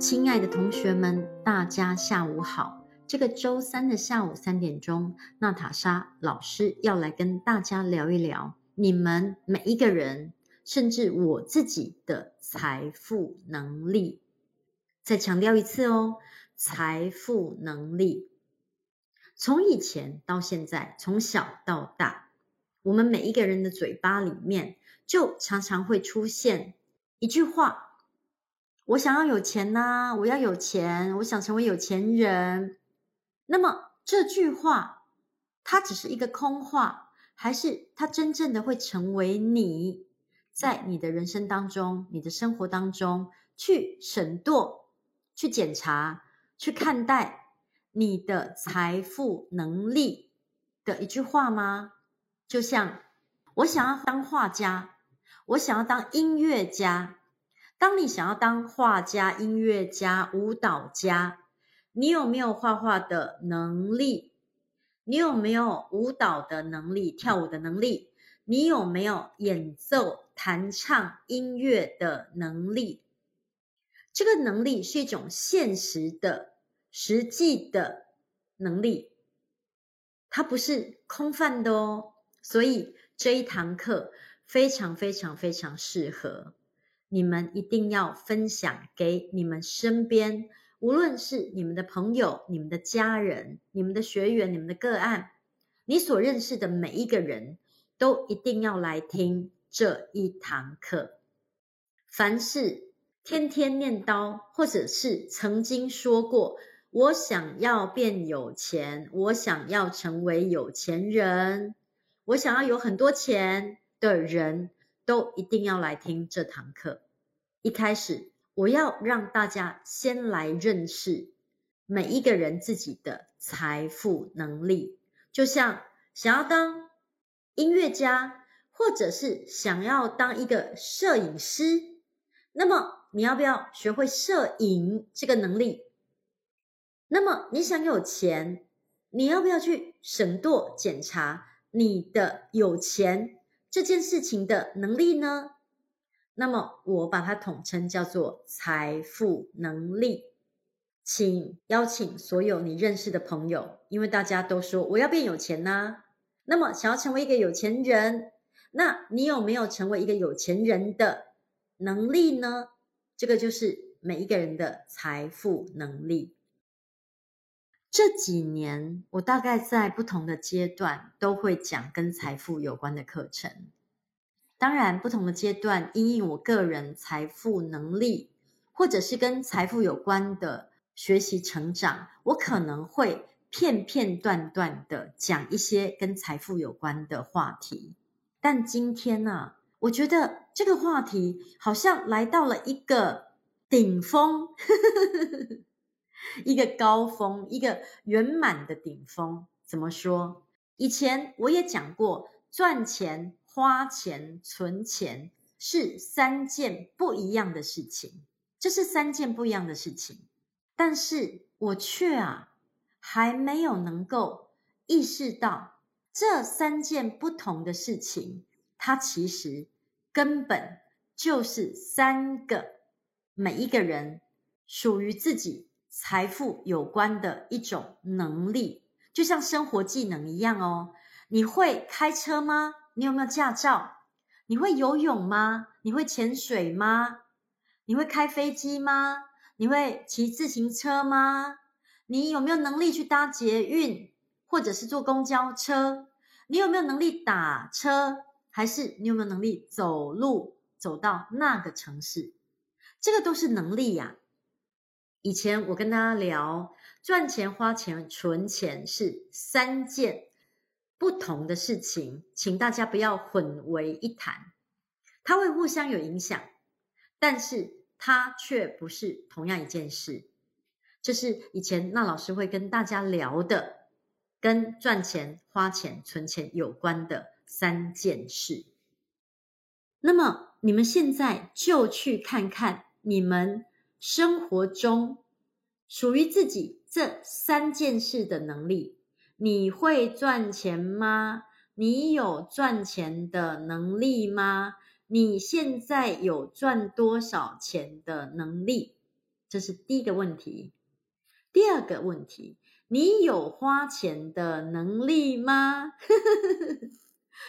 亲爱的同学们，大家下午好。这个周三的下午3点钟，娜塔莎老师要来跟大家聊一聊你们每一个人，甚至我自己的财富能力。再强调一次哦，财富能力。从以前到现在，从小到大，我们每一个人的嘴巴里面就常常会出现一句话，我想要有钱啊，我要有钱，我想成为有钱人。那么这句话，它只是一个空话，还是它真正的会成为你在你的人生当中，你的生活当中去审度、去检查、去看待你的财富能力的一句话吗？就像我想要当画家，我想要当音乐家。当你想要当画家、音乐家、舞蹈家，你有没有画画的能力？你有没有舞蹈的能力、跳舞的能力？你有没有演奏、弹唱音乐的能力？这个能力是一种现实的、实际的能力，它不是空泛的哦。所以这一堂课非常非常非常适合你们，一定要分享给你们身边，无论是你们的朋友、你们的家人、你们的学员、你们的个案，你所认识的每一个人都一定要来听这一堂课。凡是天天念叨，或者是曾经说过我想要变有钱，我想要成为有钱人，我想要有很多钱的人，都一定要来听这堂课。一开始，我要让大家先来认识每一个人自己的财富能力。就像想要当音乐家，或者是想要当一个摄影师，那么你要不要学会摄影这个能力？那么你想有钱，你要不要去审度检查你的有钱这件事情的能力呢？那么我把它统称叫做财富能力。请邀请所有你认识的朋友，因为大家都说我要变有钱啊，那么想要成为一个有钱人，那你有没有成为一个有钱人的能力呢？这个就是每一个人的财富能力。这几年，我大概在不同的阶段都会讲跟财富有关的课程。当然，不同的阶段因应我个人财富能力，或者是跟财富有关的学习成长，我可能会片段的讲一些跟财富有关的话题。但今天啊，我觉得这个话题好像来到了一个顶峰一个高峰，一个圆满的顶峰。怎么说？以前我也讲过，赚钱、花钱、存钱是三件不一样的事情，这是三件不一样的事情。但是我却还没有能够意识到，这三件不同的事情，它其实根本就是三个每一个人属于自己财富有关的一种能力，就像生活技能一样哦。你会开车吗？你有没有驾照？你会游泳吗？你会潜水吗？你会开飞机吗？你会骑自行车吗？你有没有能力去搭捷运，或者是坐公交车？你有没有能力打车？还是你有没有能力走路，走到那个城市？这个都是能力呀。以前我跟大家聊，赚钱、花钱、存钱是三件不同的事情，请大家不要混为一谈，它会互相有影响，但是它却不是同样一件事。这是以前娜老师会跟大家聊的，跟赚钱、花钱、存钱有关的三件事。那么你们现在就去看看你们生活中属于自己这三件事的能力。你会赚钱吗？你有赚钱的能力吗？你现在有赚多少钱的能力？这是第一个问题。第二个问题，你有花钱的能力吗？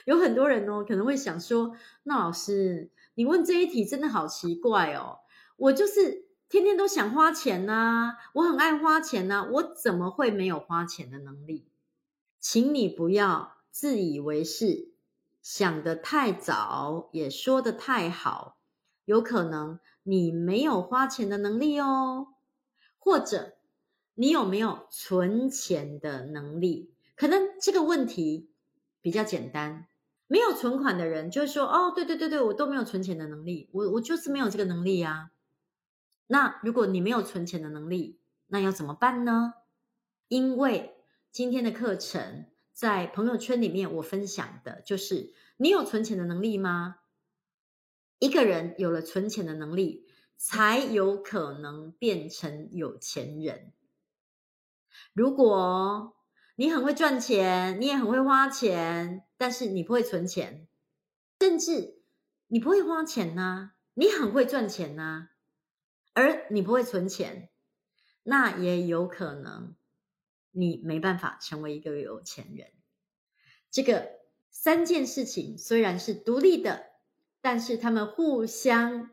有很多人哦，可能会想说，那老师，你问这一题真的好奇怪哦，我就是天天都想花钱啊，我很爱花钱啊，我怎么会没有花钱的能力？请你不要自以为是，想得太早，也说得太好，有可能你没有花钱的能力哦。或者你有没有存钱的能力？可能这个问题比较简单，没有存款的人就会说，哦，对，我都没有存钱的能力，我就是没有这个能力啊。那如果你没有存钱的能力，那要怎么办呢？因为今天的课程在朋友圈里面我分享的就是你有存钱的能力吗？一个人有了存钱的能力，才有可能变成有钱人。如果你很会赚钱，你也很会花钱，但是你不会存钱，甚至你不会花钱啊，你很会赚钱啊，而你不会存钱，那也有可能你没办法成为一个有钱人。这个三件事情虽然是独立的，但是他们互相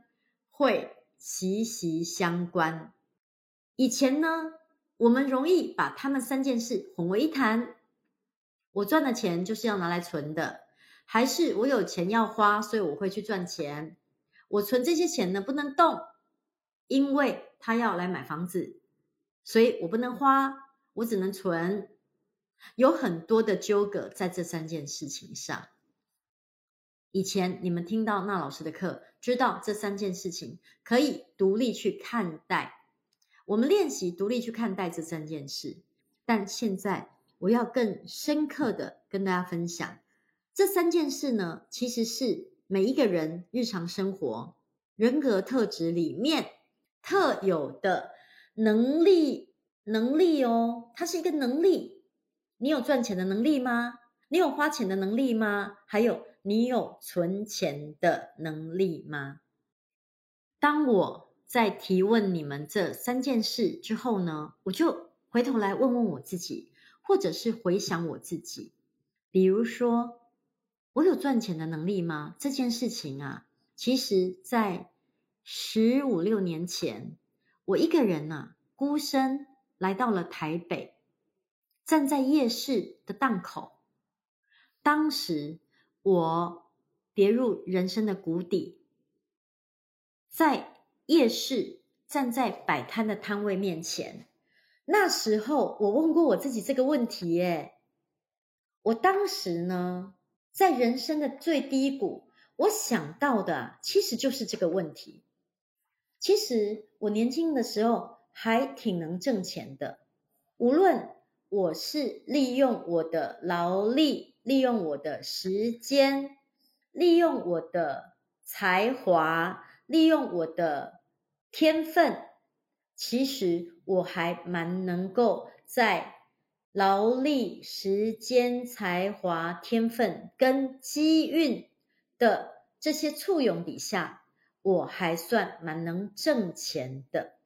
会息息相关。以前呢，我们容易把他们三件事混为一谈，我赚的钱就是要拿来存的，还是我有钱要花，所以我会去赚钱，我存这些钱呢不能动，因为他要来买房子，所以我不能花，我只能存。有很多的纠葛在这三件事情上。以前你们听到那老师的课，知道这三件事情可以独立去看待，我们练习独立去看待这三件事。但现在我要更深刻的跟大家分享，这三件事呢，其实是每一个人日常生活人格特质里面特有的能力哦，它是一个能力。你有赚钱的能力吗？你有花钱的能力吗？还有你有存钱的能力吗？当我在提问你们这三件事之后呢，我就回头来问问我自己，或者是回想我自己。比如说，我有赚钱的能力吗？这件事情啊，其实在15、16年前，我一个人啊，孤身来到了台北，站在夜市的档口。当时我跌入人生的谷底，在夜市站在摆摊的摊位面前，那时候我问过我自己这个问题耶。我当时呢，在人生的最低谷，我想到的其实就是这个问题。其实我年轻的时候还挺能挣钱的，无论我是利用我的劳力，利用我的时间，利用我的才华，利用我的天分，其实我还蛮能够在劳力、时间、才华、天分跟机运的这些簇拥底下，我还算蛮能挣钱的。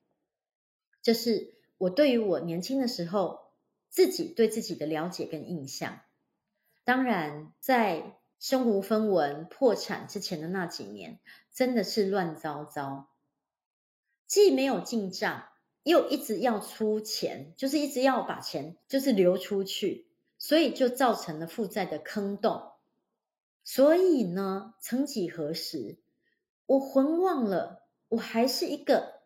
这是我对于我年轻的时候自己对自己的了解跟印象。当然，在身无分文破产之前的那几年，真的是乱糟糟，既没有进账，又一直要出钱，就是一直要把钱就是流出去，所以就造成了负债的坑洞。所以呢，曾几何时，我浑忘了我还是一个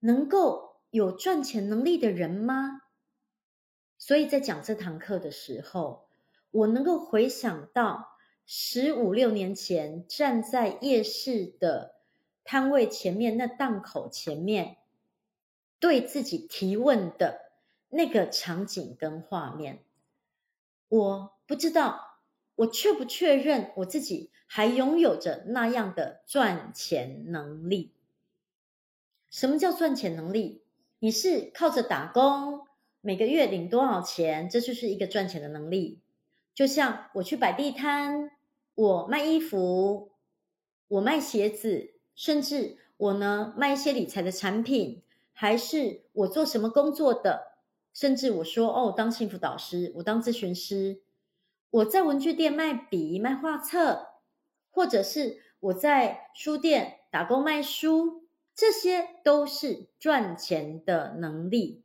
能够有赚钱能力的人吗？所以在讲这堂课的时候，我能够回想到15、16年前站在夜市的摊位前面，那档口前面，对自己提问的那个场景跟画面。我不知道我确不确认我自己还拥有着那样的赚钱能力。什么叫赚钱能力？你是靠着打工每个月领多少钱，这就是一个赚钱的能力。就像我去摆地摊，我卖衣服，我卖鞋子，甚至我呢卖一些理财的产品，还是我做什么工作的，甚至我说哦，我当幸福导师，我当咨询师，我在文具店卖笔卖画册，或者是我在书店打工卖书，这些都是赚钱的能力。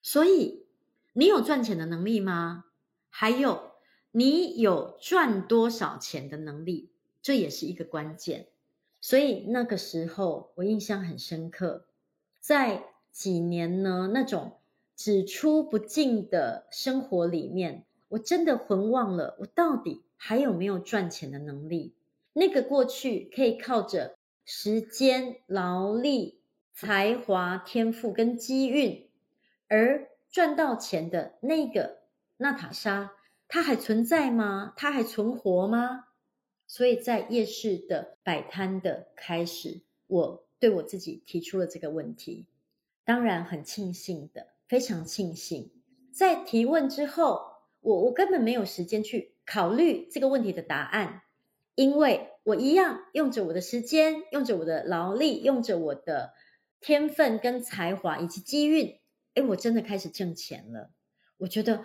所以你有赚钱的能力吗？还有你有赚多少钱的能力，这也是一个关键。所以那个时候我印象很深刻，在几年呢那种只出不进的生活里面，我真的浑忘了我到底还有没有赚钱的能力。那个过去可以靠着时间、劳力、才华、天赋跟机运而赚到钱的那个娜塔莎，她还存在吗？她还存活吗？所以在夜市的摆摊的开始，我对我自己提出了这个问题。当然很庆幸的，非常庆幸，在提问之后，我根本没有时间去考虑这个问题的答案，因为我一样用着我的时间，用着我的劳力，用着我的天分跟才华以及机运，我真的开始挣钱了。我觉得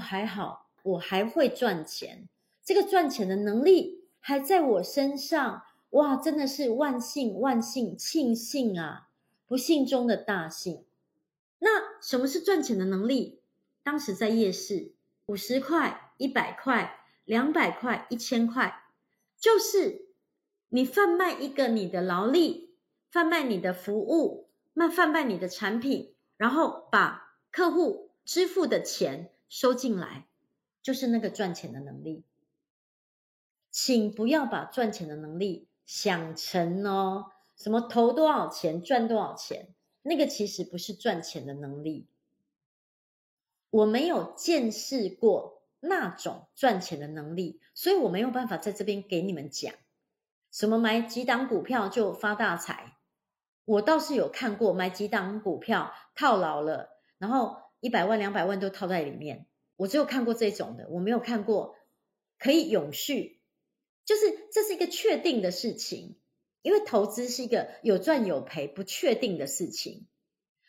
还好我还会赚钱，这个赚钱的能力还在我身上。哇，真的是万幸万幸，庆幸啊，不幸中的大幸。那什么是赚钱的能力？当时在夜市50块、100块、200块、1000块，就是你贩卖一个你的劳力，贩卖你的服务，贩卖你的产品，然后把客户支付的钱收进来，就是那个赚钱的能力。请不要把赚钱的能力想成什么投多少钱赚多少钱，那个其实不是赚钱的能力。我没有见识过那种赚钱的能力，所以我没有办法在这边给你们讲什么买几档股票就发大财。我倒是有看过买几档股票套牢了，然后100万200万都套在里面，我只有看过这种的，我没有看过可以永续，就是这是一个确定的事情。因为投资是一个有赚有赔不确定的事情，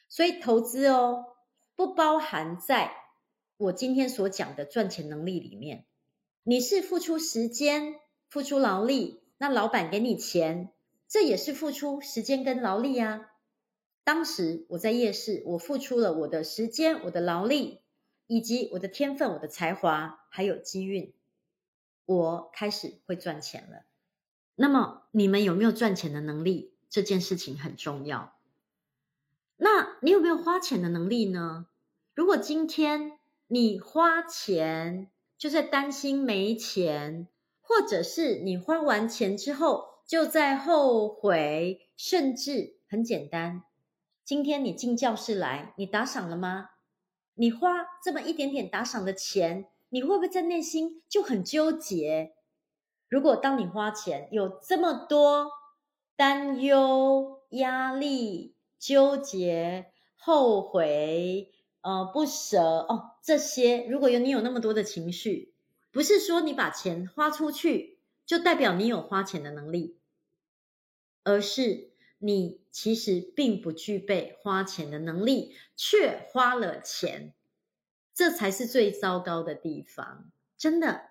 所以投资不包含在我今天所讲的赚钱能力里面。你是付出时间付出劳力，那老板给你钱，这也是付出时间跟劳力啊。当时我在夜市，我付出了我的时间、我的劳力，以及我的天分、我的才华还有机运，我开始会赚钱了。那么你们有没有赚钱的能力？这件事情很重要。那你有没有花钱的能力呢？如果今天你花钱就在担心没钱，或者是你花完钱之后就在后悔，甚至很简单，今天你进教室来，你打赏了吗？你花这么一点点打赏的钱，你会不会在内心就很纠结？如果当你花钱有这么多担忧、压力、纠结、后悔、不舍这些，如果你有那么多的情绪，不是说你把钱花出去就代表你有花钱的能力，而是你其实并不具备花钱的能力，却花了钱，这才是最糟糕的地方，真的。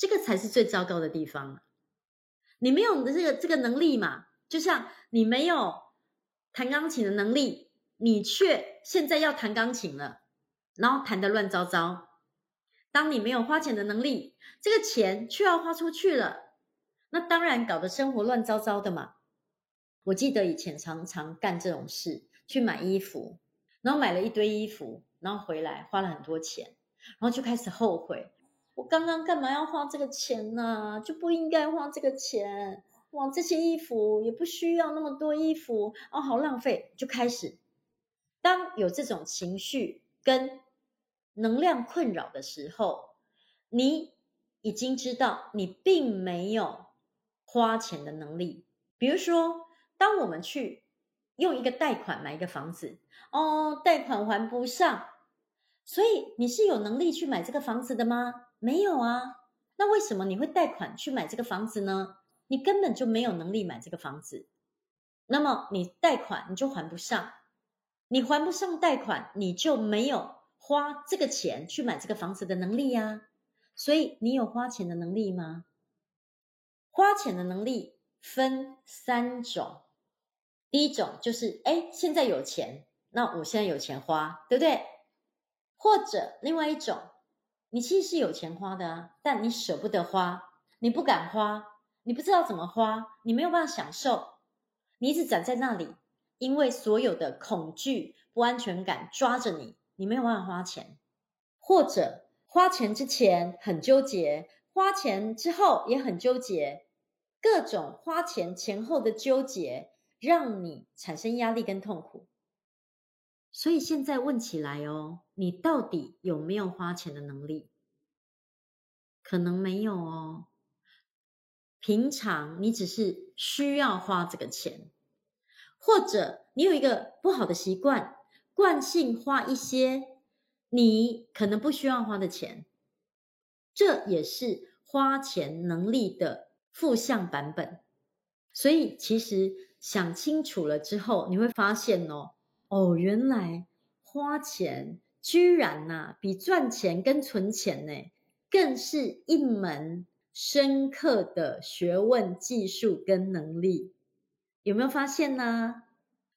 这个才是最糟糕的地方。你没有这个能力嘛，就像你没有弹钢琴的能力，你却现在要弹钢琴了，然后弹得乱糟糟。当你没有花钱的能力，这个钱却要花出去了，那当然搞得生活乱糟糟的嘛。我记得以前常常干这种事，去买衣服，然后买了一堆衣服，然后回来花了很多钱，然后就开始后悔，我刚刚干嘛要花这个钱呢？就不应该花这个钱。哇，这些衣服也不需要那么多衣服好浪费，就开始。当有这种情绪跟能量困扰的时候，你已经知道你并没有花钱的能力。比如说，当我们去用一个贷款买一个房子，贷款还不上，所以你是有能力去买这个房子的吗？没有啊。那为什么你会贷款去买这个房子呢？你根本就没有能力买这个房子。那么你贷款你就还不上，你还不上贷款，你就没有花这个钱去买这个房子的能力呀。所以你有花钱的能力吗？花钱的能力分三种。第一种就是现在有钱，那我现在有钱花，对不对？或者另外一种，你其实是有钱花的啊，但你舍不得花，你不敢花，你不知道怎么花，你没有办法享受，你一直站在那里，因为所有的恐惧不安全感抓着你，你没有办法花钱。或者花钱之前很纠结，花钱之后也很纠结，各种花钱前后的纠结让你产生压力跟痛苦。所以现在问起来哦，你到底有没有花钱的能力？可能没有哦。平常你只是需要花这个钱，或者你有一个不好的习惯，惯性花一些你可能不需要花的钱，这也是花钱能力的负向版本。所以其实想清楚了之后，你会发现哦，原来花钱居然比赚钱跟存钱更是一门深刻的学问、技术跟能力。有没有发现呢？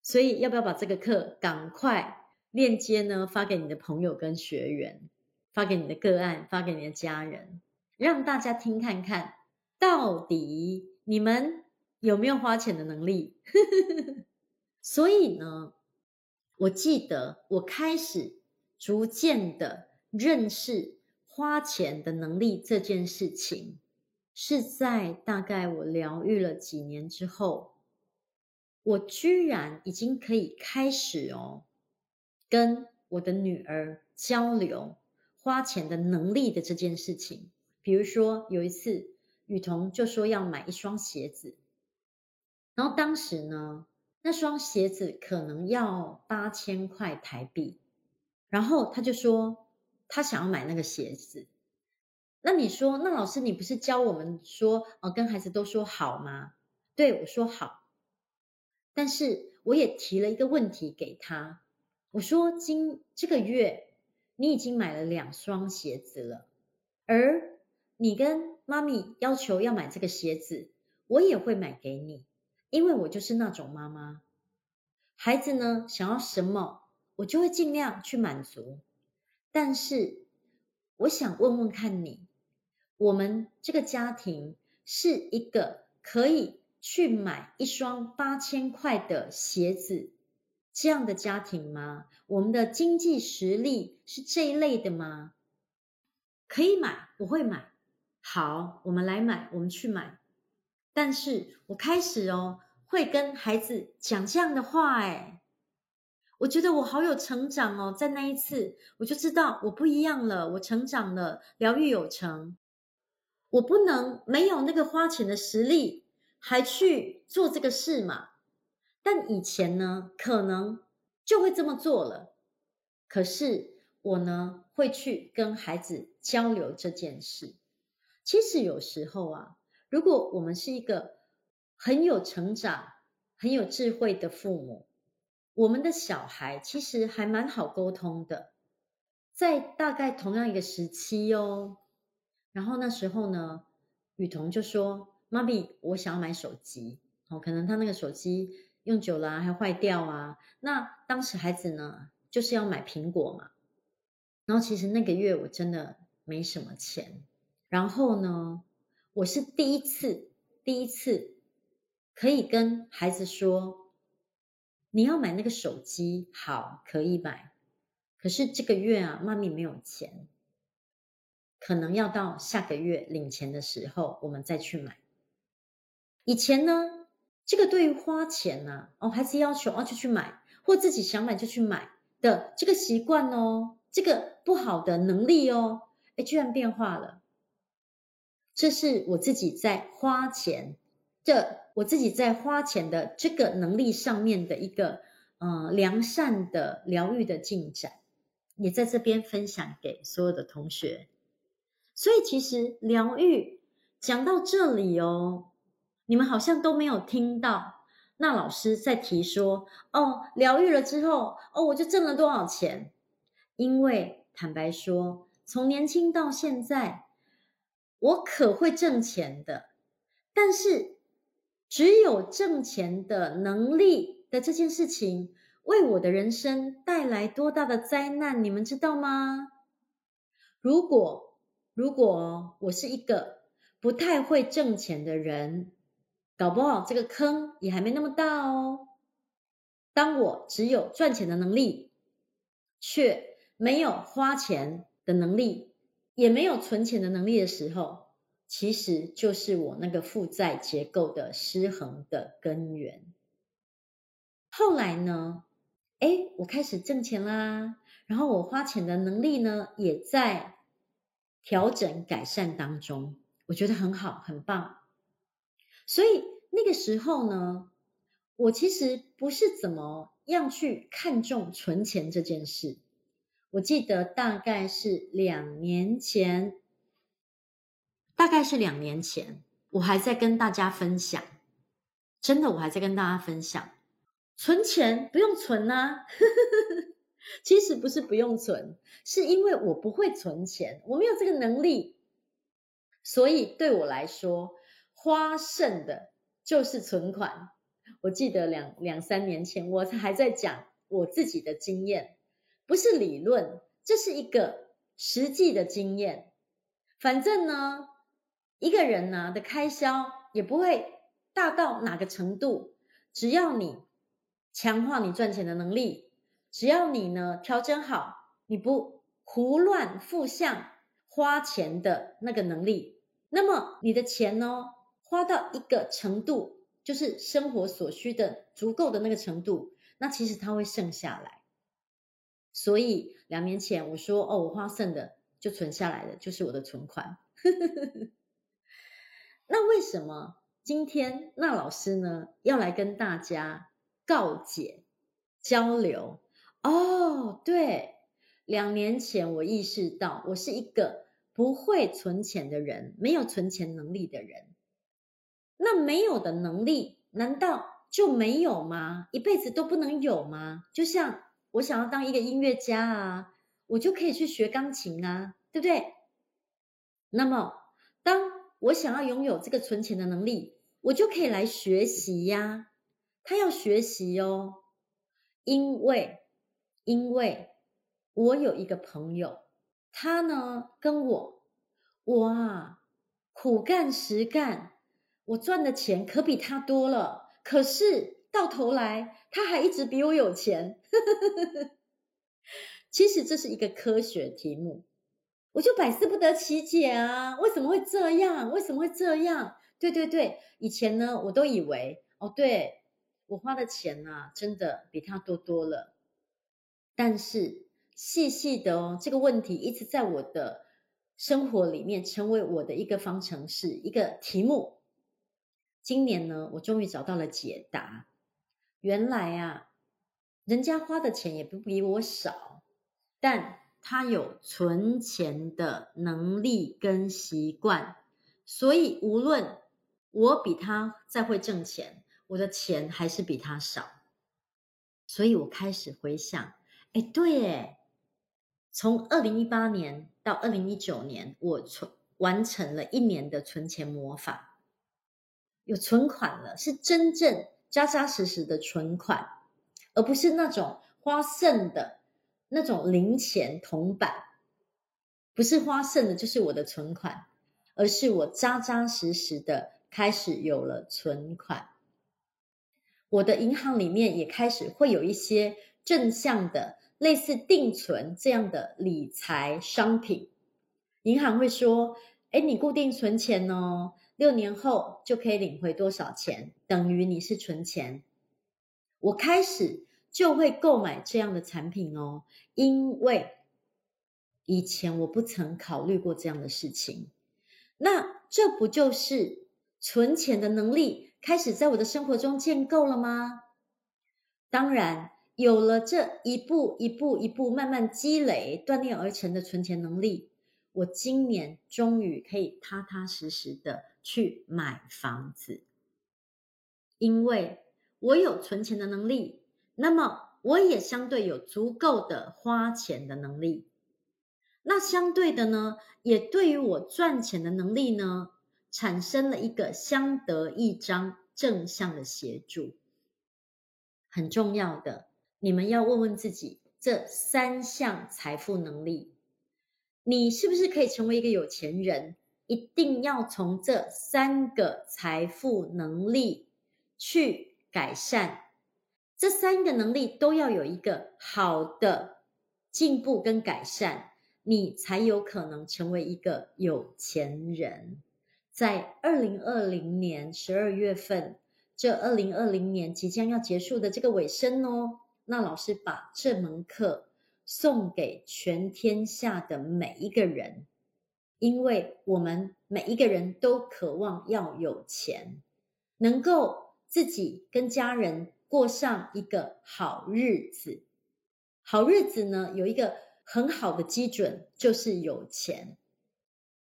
所以要不要把这个课赶快链接呢发给你的朋友跟学员，发给你的个案，发给你的家人，让大家听看看到底你们有没有花钱的能力。所以呢，我记得我开始逐渐的认识花钱的能力这件事情，是在大概我疗愈了几年之后，我居然已经可以开始跟我的女儿交流花钱的能力的这件事情。比如说有一次雨桐就说要买一双鞋子，然后当时呢那双鞋子可能要8000块台币，然后他就说他想要买那个鞋子。那你说，那老师你不是教我们说跟孩子都说好吗？对，我说好，但是我也提了一个问题给他，我说这个月你已经买了2双鞋子了，而你跟妈咪要求要买这个鞋子，我也会买给你，因为我就是那种妈妈，孩子呢想要什么我就会尽量去满足。但是我想问问看你，我们这个家庭是一个可以去买一双8000块的鞋子这样的家庭吗？我们的经济实力是这一类的吗？可以买，我会买，好，我们来买，我们去买。但是我开始会跟孩子讲这样的话，我觉得我好有成长哦，在那一次我就知道我不一样了，我成长了，疗愈有成。我不能没有那个花钱的实力还去做这个事嘛，但以前呢可能就会这么做了。可是我呢会去跟孩子交流这件事。其实有时候如果我们是一个很有成长很有智慧的父母，我们的小孩其实还蛮好沟通的，在大概同样一个时期然后那时候呢雨桐就说妈咪我想要买手机，可能他那个手机用久了还坏掉啊。那当时孩子呢就是要买苹果嘛，然后其实那个月我真的没什么钱，然后呢我是第一次可以跟孩子说你要买那个手机，好，可以买，可是这个月妈咪没有钱，可能要到下个月领钱的时候我们再去买。以前呢这个对于花钱孩子要求就去买，或自己想买就去买的这个习惯这个不好的能力居然变化了。这是我自己在花钱的这个能力上面的一个良善的疗愈的进展，也在这边分享给所有的同学。所以其实疗愈讲到这里你们好像都没有听到那老师再提说，哦，疗愈了之后，哦，我就挣了多少钱？因为坦白说，从年轻到现在，我可会挣钱的，但是只有挣钱的能力的这件事情，为我的人生带来多大的灾难，你们知道吗？如果我是一个不太会挣钱的人，搞不好这个坑也还没那么大哦。当我只有赚钱的能力，却没有花钱的能力，也没有存钱的能力的时候，其实就是我那个负债结构的失衡的根源。后来呢，我开始挣钱啦，然后我花钱的能力呢，也在调整改善当中，我觉得很好，很棒。所以那个时候呢，我其实不是怎么样去看重存钱这件事。我记得大概是两年前，我还在跟大家分享，真的我还在跟大家分享，存钱不用存啊其实不是不用存，是因为我不会存钱，我没有这个能力，所以对我来说，花剩的就是存款。我记得两三年前，我还在讲我自己的经验，不是理论，这是一个实际的经验。反正呢，一个人呢的开销也不会大到哪个程度，只要你强化你赚钱的能力，只要你呢调整好，你不胡乱负向花钱的那个能力，那么你的钱呢，花到一个程度，就是生活所需的足够的那个程度，那其实它会剩下来。所以2年前我说，我花剩的就存下来的就是我的存款那为什么今天那老师呢要来跟大家告解交流？对，2年前我意识到我是一个不会存钱的人，没有存钱能力的人。那没有的能力难道就没有吗？一辈子都不能有吗？就像我想要当一个音乐家啊，我就可以去学钢琴啊，对不对？那么当我想要拥有这个存钱的能力，我就可以来学习呀。他要学习哦，因为我有一个朋友，他呢跟我苦干实干，我赚的钱可比他多了，可是到头来他还一直比我有钱其实这是一个科学题目，我就百思不得其解啊，为什么会这样？对，以前呢我都以为对，我花的钱啊真的比他多多了。但是细细的这个问题一直在我的生活里面成为我的一个方程式，一个题目。今年呢我终于找到了解答。原来啊，人家花的钱也不比我少，但他有存钱的能力跟习惯，所以无论我比他再会挣钱，我的钱还是比他少。所以我开始回想，对耶，从2018年到2019年，我完成了1年的存钱魔法，有存款了，是真正扎扎实实的存款，而不是那种花剩的那种零钱铜板，不是花剩的就是我的存款，而是我扎扎实实的开始有了存款。我的银行里面也开始会有一些正向的类似定存这样的理财商品，银行会说，你固定存钱哦，6年后就可以领回多少钱，等于你是存钱。我开始就会购买这样的产品哦，因为以前我不曾考虑过这样的事情。那这不就是存钱的能力开始在我的生活中建构了吗？当然，有了这一步慢慢积累锻炼而成的存钱能力，我今年终于可以踏踏实实的去买房子。因为我有存钱的能力，那么我也相对有足够的花钱的能力。那相对的呢，也对于我赚钱的能力呢，产生了一个相得益彰正向的协助。很重要的，你们要问问自己，这三项财富能力，你是不是可以成为一个有钱人？一定要从这三个财富能力去改善，这三个能力都要有一个好的进步跟改善，你才有可能成为一个有钱人。在2020年12月份，这2020年即将要结束的这个尾声哦，那老师把这门课送给全天下的每一个人，因为我们每一个人都渴望要有钱，能够自己跟家人过上一个好日子。好日子呢，有一个很好的基准，就是有钱。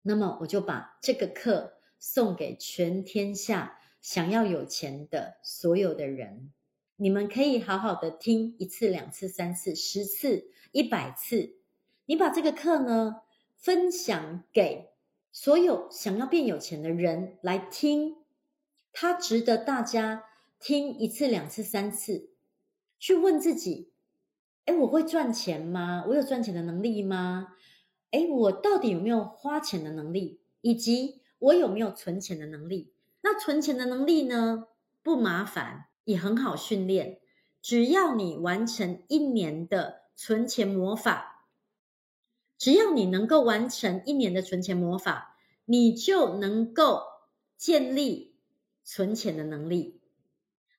那么我就把这个课送给全天下想要有钱的所有的人，你们可以好好的听一次、两次、三次、10次、100次，你把这个课呢分享给所有想要变有钱的人来听，它值得大家听一次、两次、三次，去问自己，我会赚钱吗？我有赚钱的能力吗？我到底有没有花钱的能力？以及我有没有存钱的能力？那存钱的能力呢，不麻烦，也很好训练，只要你完成1年的存钱魔法，只要你能够完成1年的存钱魔法，你就能够建立存钱的能力。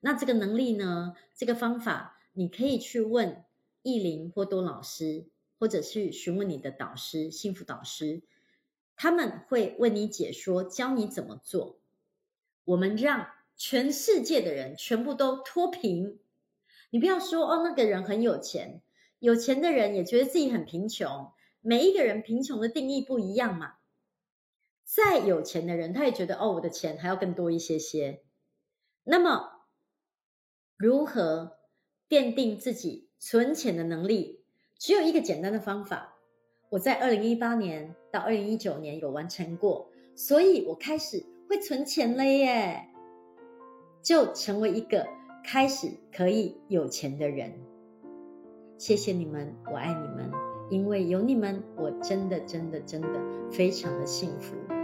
那这个能力呢，这个方法你可以去问意林或多老师，或者去询问你的导师、幸福导师，他们会为你解说，教你怎么做。我们让全世界的人全部都脱贫。你不要说那个人很有钱，有钱的人也觉得自己很贫穷，每一个人贫穷的定义不一样嘛。再有钱的人，他也觉得我的钱还要更多一些些。那么如何奠定自己存钱的能力？只有一个简单的方法，我在2018年到2019年有完成过，所以我开始会存钱了耶，就成为一个开始可以有钱的人。谢谢你们，我爱你们，因为有你们，我真的非常的幸福。